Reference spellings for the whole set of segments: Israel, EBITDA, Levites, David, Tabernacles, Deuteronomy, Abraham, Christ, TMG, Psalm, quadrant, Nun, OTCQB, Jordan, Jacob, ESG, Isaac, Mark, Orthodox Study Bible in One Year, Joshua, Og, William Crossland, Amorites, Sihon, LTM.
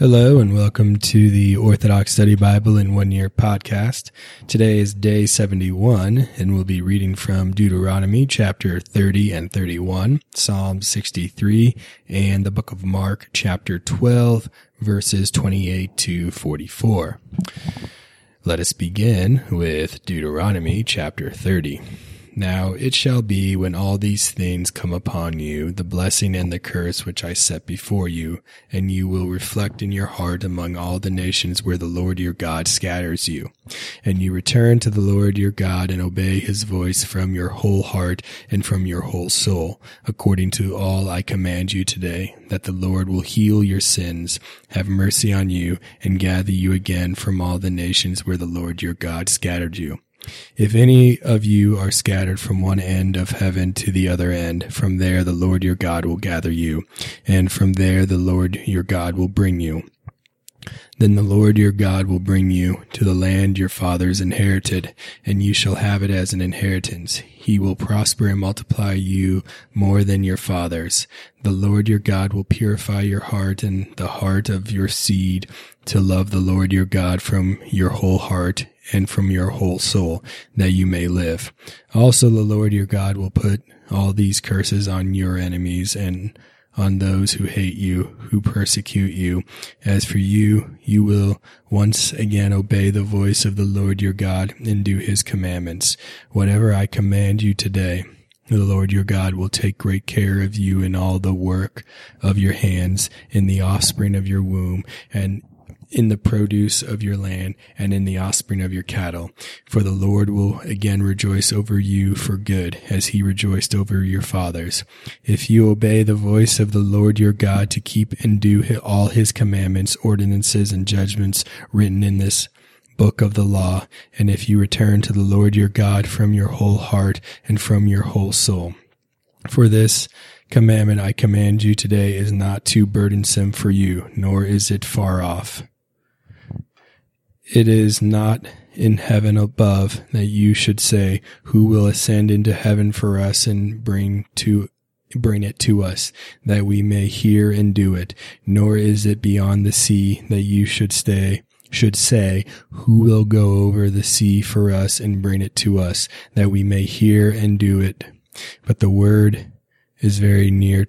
Hello and welcome to the Orthodox Study Bible in One Year podcast. Today is day 71 and we'll be reading from Deuteronomy chapter 30 and 31, Psalm 63, and the book of Mark chapter 12 verses 28 to 44. Let us begin with Deuteronomy chapter 30. Now it shall be when all these things come upon you, the blessing and the curse which I set before you, and you will reflect in your heart among all the nations where the Lord your God scatters you. And you return to the Lord your God and obey his voice from your whole heart and from your whole soul, according to all I command you today, that the Lord will heal your sins, have mercy on you, and gather you again from all the nations where the Lord your God scattered you. If any of you are scattered from one end of heaven to the other end, from there the Lord your God will gather you, and from there the Lord your God will bring you. Then the Lord your God will bring you to the land your fathers inherited, and you shall have it as an inheritance. He will prosper and multiply you more than your fathers. The Lord your God will purify your heart and the heart of your seed to love the Lord your God from your whole heart and from your whole soul, that you may live. Also the Lord your God will put all these curses on your enemies and on those who hate you, who persecute you. As for you, you will once again obey the voice of the Lord your God and do his commandments. Whatever I command you today, the Lord your God will take great care of you in all the work of your hands, in the offspring of your womb, and in the produce of your land, and in the offspring of your cattle. For the Lord will again rejoice over you for good, as he rejoiced over your fathers. If you obey the voice of the Lord your God to keep and do all his commandments, ordinances, and judgments written in this book of the law, and if you return to the Lord your God from your whole heart and from your whole soul. For this commandment I command you today is not too burdensome for you, nor is it far off. It is not in heaven above that you should say, who will ascend into heaven for us and bring it to us, that we may hear and do it. Nor is it beyond the sea that you should say, who will go over the sea for us and bring it to us, that we may hear and do it. But the word is very near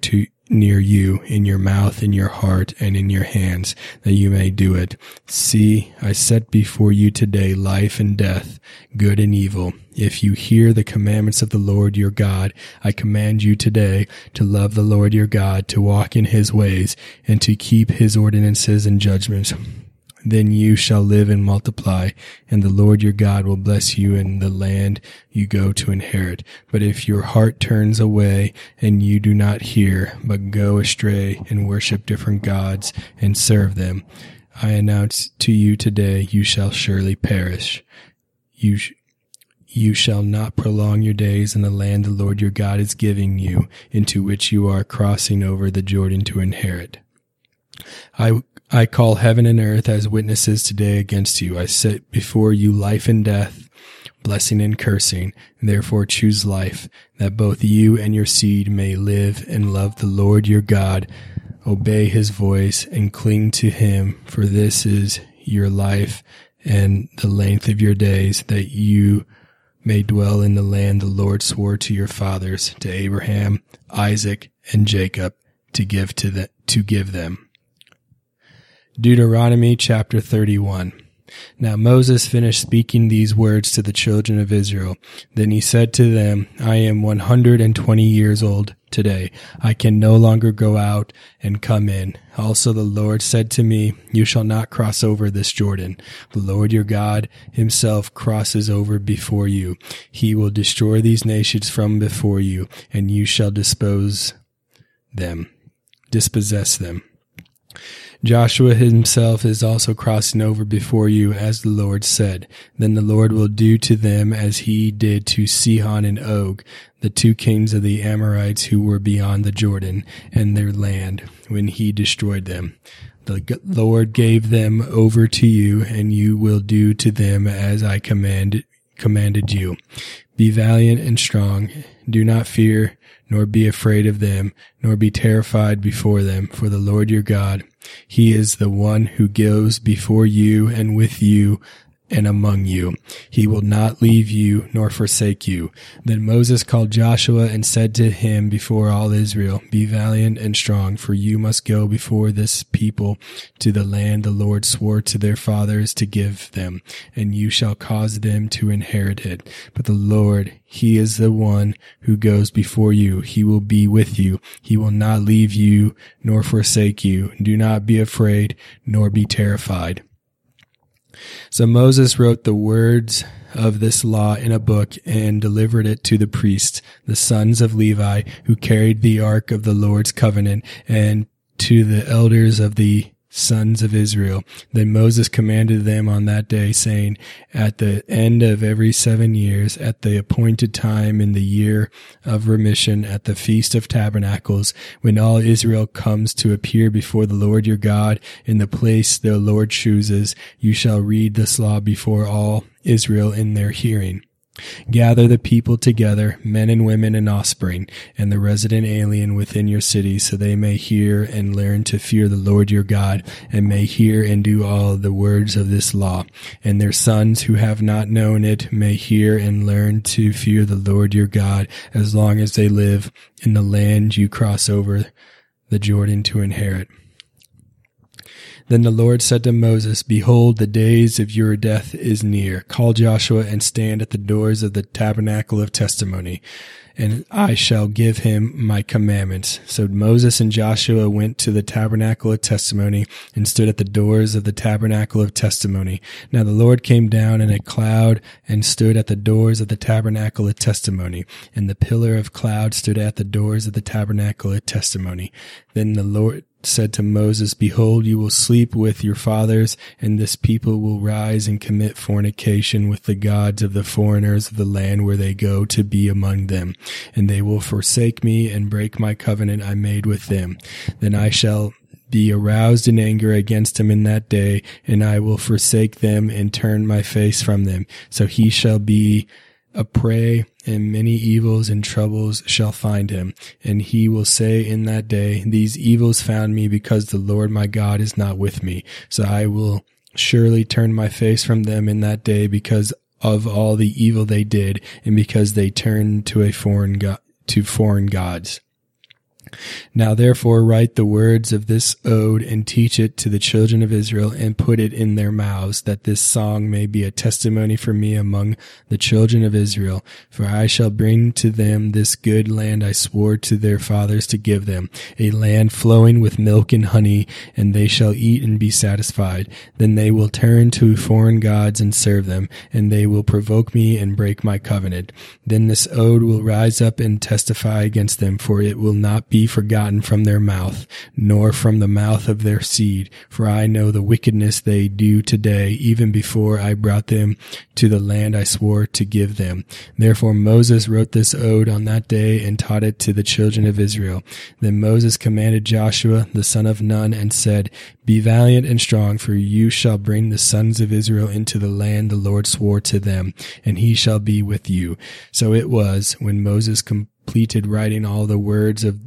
you, in your mouth, in your heart, and in your hands, that you may do it. See, I set before you today life and death, good and evil. If you hear the commandments of the Lord your God, I command you today to love the Lord your God, to walk in his ways, and to keep his ordinances and judgments. Then you shall live and multiply, and the Lord your God will bless you in the land you go to inherit. But if your heart turns away, and you do not hear, but go astray and worship different gods and serve them, I announce to you today you shall surely perish. You shall not prolong your days in the land the Lord your God is giving you, into which you are crossing over the Jordan to inherit. I call heaven and earth as witnesses today against you. I set before you life and death, blessing and cursing. Therefore choose life, that both you and your seed may live and love the Lord your God, obey his voice, and cling to him, for this is your life and the length of your days, that you may dwell in the land the Lord swore to your fathers, to Abraham, Isaac, and Jacob, to give them. Deuteronomy chapter 31. Now Moses finished speaking these words to the children of Israel. Then he said to them, I am 120 years old today. I can no longer go out and come in. Also the Lord said to me, you shall not cross over this Jordan. The Lord your God himself crosses over before you. He will destroy these nations from before you, and you shall dispossess them. Joshua himself is also crossing over before you, as the Lord said. Then the Lord will do to them as he did to Sihon and Og, the two kings of the Amorites who were beyond the Jordan, and their land, when he destroyed them. The Lord gave them over to you, and you will do to them as I command commanded you. Be valiant and strong. Do not fear, nor be afraid of them, nor be terrified before them, for the Lord your God, he is the one who goes before you and with you and among you. He will not leave you nor forsake you. Then Moses called Joshua and said to him before all Israel, be valiant and strong, for you must go before this people to the land the Lord swore to their fathers to give them, and you shall cause them to inherit it. But the Lord, he is the one who goes before you. He will be with you. He will not leave you nor forsake you. Do not be afraid nor be terrified. So Moses wrote the words of this law in a book and delivered it to the priests, the sons of Levi, who carried the ark of the Lord's covenant, and to the elders of the sons of Israel. Then Moses commanded them on that day, saying, at the end of every 7 years, at the appointed time in the year of remission, at the Feast of Tabernacles, when all Israel comes to appear before the Lord your God in the place the Lord chooses, you shall read this law before all Israel in their hearing. Gather the people together, men and women and offspring, and the resident alien within your city, so they may hear and learn to fear the Lord your God, and may hear and do all the words of this law. And their sons who have not known it may hear and learn to fear the Lord your God as long as they live in the land you cross over the Jordan to inherit. Then the Lord said to Moses, behold, the days of your death is near. Call Joshua and stand at the doors of the tabernacle of testimony, and I shall give him my commandments. So Moses and Joshua went to the tabernacle of testimony and stood at the doors of the tabernacle of testimony. Now the Lord came down in a cloud and stood at the doors of the tabernacle of testimony, and the pillar of cloud stood at the doors of the tabernacle of testimony. Then the Lord said to Moses, behold, you will sleep with your fathers, and this people will rise and commit fornication with the gods of the foreigners of the land where they go to be among them. And they will forsake me and break my covenant I made with them. Then I shall be aroused in anger against him in that day, and I will forsake them and turn my face from them. So he shall be a prey, and many evils and troubles shall find him. And he will say in that day, these evils found me because the Lord my God is not with me. So I will surely turn my face from them in that day because of all the evil they did, and because they turned to foreign gods. Now therefore write the words of this ode and teach it to the children of Israel, and put it in their mouths, that this song may be a testimony for me among the children of Israel. For I shall bring to them this good land I swore to their fathers to give them, a land flowing with milk and honey, and they shall eat and be satisfied. Then they will turn to foreign gods and serve them, and they will provoke me and break my covenant. Then this ode will rise up and testify against them, for it will not be forgotten from their mouth, nor from the mouth of their seed, for I know the wickedness they do today, even before I brought them to the land I swore to give them. Therefore Moses wrote this ode on that day and taught it to the children of Israel. Then Moses commanded Joshua, the son of Nun, and said, be valiant and strong, for you shall bring the sons of Israel into the land the Lord swore to them, and he shall be with you. So it was, when Moses completed writing all the words of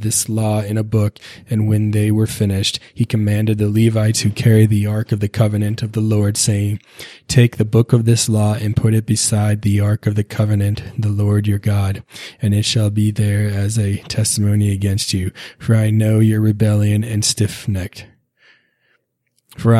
this law in a book, and when they were finished, he commanded the Levites who carry the ark of the covenant of the Lord, saying, take the book of this law and put it beside the ark of the covenant, the Lord your God, and it shall be there as a testimony against you, for I know your rebellion and stiff-necked. For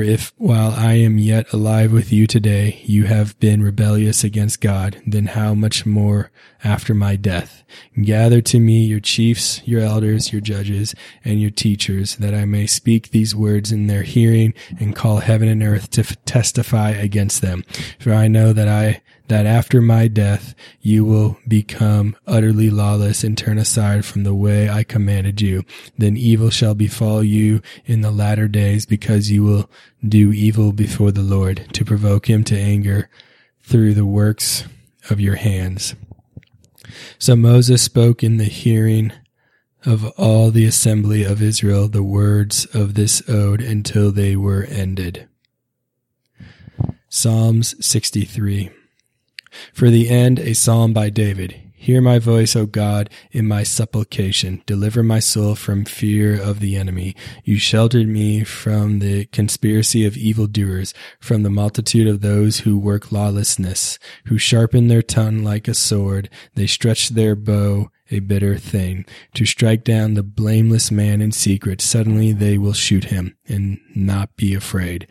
if, while I am yet alive with you today, you have been rebellious against God, then how much more after my death? Gather to me your chiefs, your elders, your judges, and your teachers, that I may speak these words in their hearing, and call heaven and earth to testify against them. For I know that after my death you will become utterly lawless and turn aside from the way I commanded you. Then evil shall befall you in the latter days, because you will do evil before the Lord, to provoke him to anger through the works of your hands. So Moses spoke in the hearing of all the assembly of Israel the words of this ode until they were ended. Psalms 63. For the end, a psalm by David. Hear my voice, O God, in my supplication. Deliver my soul from fear of the enemy. You sheltered me from the conspiracy of evildoers, from the multitude of those who work lawlessness, who sharpen their tongue like a sword. They stretch their bow, a bitter thing, to strike down the blameless man in secret. Suddenly they will shoot him and not be afraid.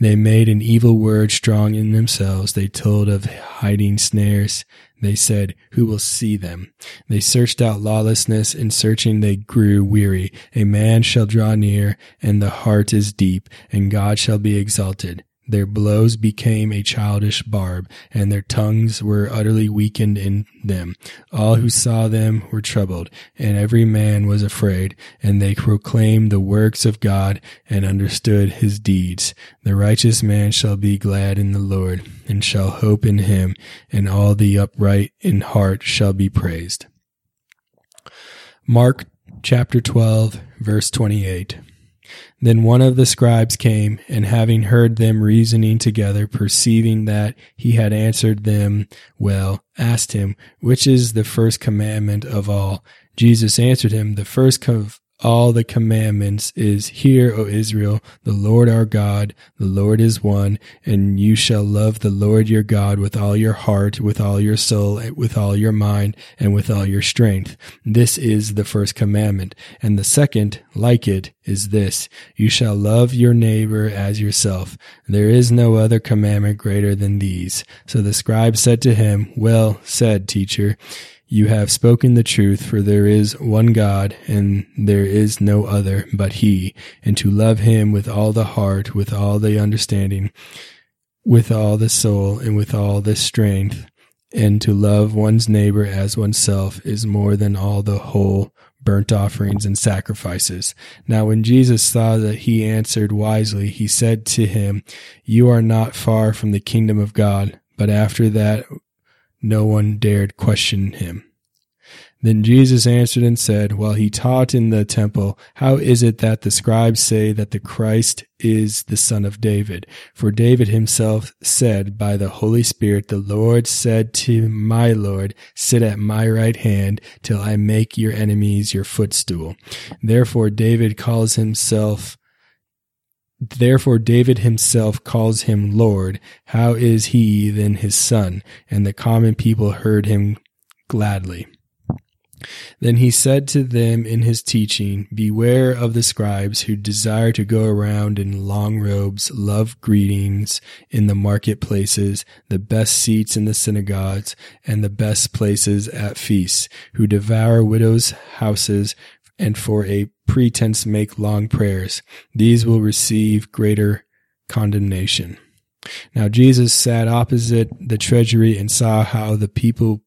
They made an evil word strong in themselves. They told of hiding snares. They said, who will see them? They searched out lawlessness, and searching they grew weary. A man shall draw near, and the heart is deep, and God shall be exalted. Their blows became a childish barb, and their tongues were utterly weakened in them. All who saw them were troubled, and every man was afraid, and they proclaimed the works of God and understood his deeds. The righteous man shall be glad in the Lord, and shall hope in him, and all the upright in heart shall be praised. Mark chapter 12, verse 28. Then one of the scribes came, and having heard them reasoning together, perceiving that he had answered them well, asked him, which is the first commandment of all? Jesus answered him, the first of all the commandments is, hear, O Israel, the Lord our God, the Lord is one, and you shall love the Lord your God with all your heart, with all your soul, with all your mind, and with all your strength. This is the first commandment. And the second, like it, is this, you shall love your neighbor as yourself. There is no other commandment greater than these. So the scribe said to him, well said, teacher. You have spoken the truth, for there is one God, and there is no other but He, and to love Him with all the heart, with all the understanding, with all the soul, and with all the strength, and to love one's neighbor as oneself is more than all the whole burnt offerings and sacrifices. Now when Jesus saw that he answered wisely, he said to him, You are not far from the kingdom of God. But after that, no one dared question him. Then Jesus answered and said, while he taught in the temple, how is it that the scribes say that the Christ is the son of David? For David himself said by the Holy Spirit, the Lord said to my Lord, sit at my right hand till I make your enemies your footstool. Therefore David himself calls him Lord. How is he then his son? And the common people heard him gladly. Then he said to them in his teaching, Beware of the scribes who desire to go around in long robes, love greetings in the marketplaces, the best seats in the synagogues, and the best places at feasts, who devour widows' houses, and for a pretense make long prayers. These will receive greater condemnation. Now Jesus sat opposite the treasury and saw how the people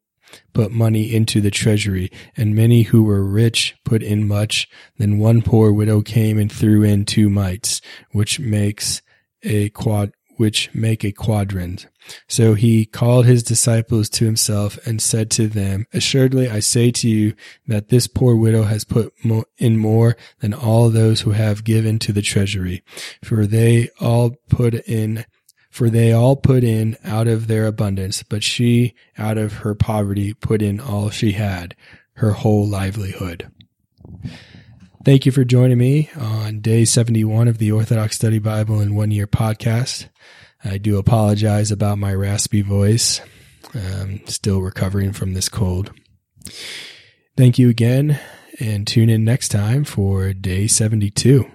put money into the treasury, and many who were rich put in much. Then one poor widow came and threw in 2 mites, which make a quadrant. So he called his disciples to himself and said to them, Assuredly I say to you that this poor widow has put in more than all those who have given to the treasury, for they all put in out of their abundance, but she out of her poverty put in all she had, her whole livelihood. Thank you for joining me on day 71 of the Orthodox Study Bible in One Year podcast. I do apologize about my raspy voice. I'm still recovering from this cold. Thank you again, and tune in next time for day 72.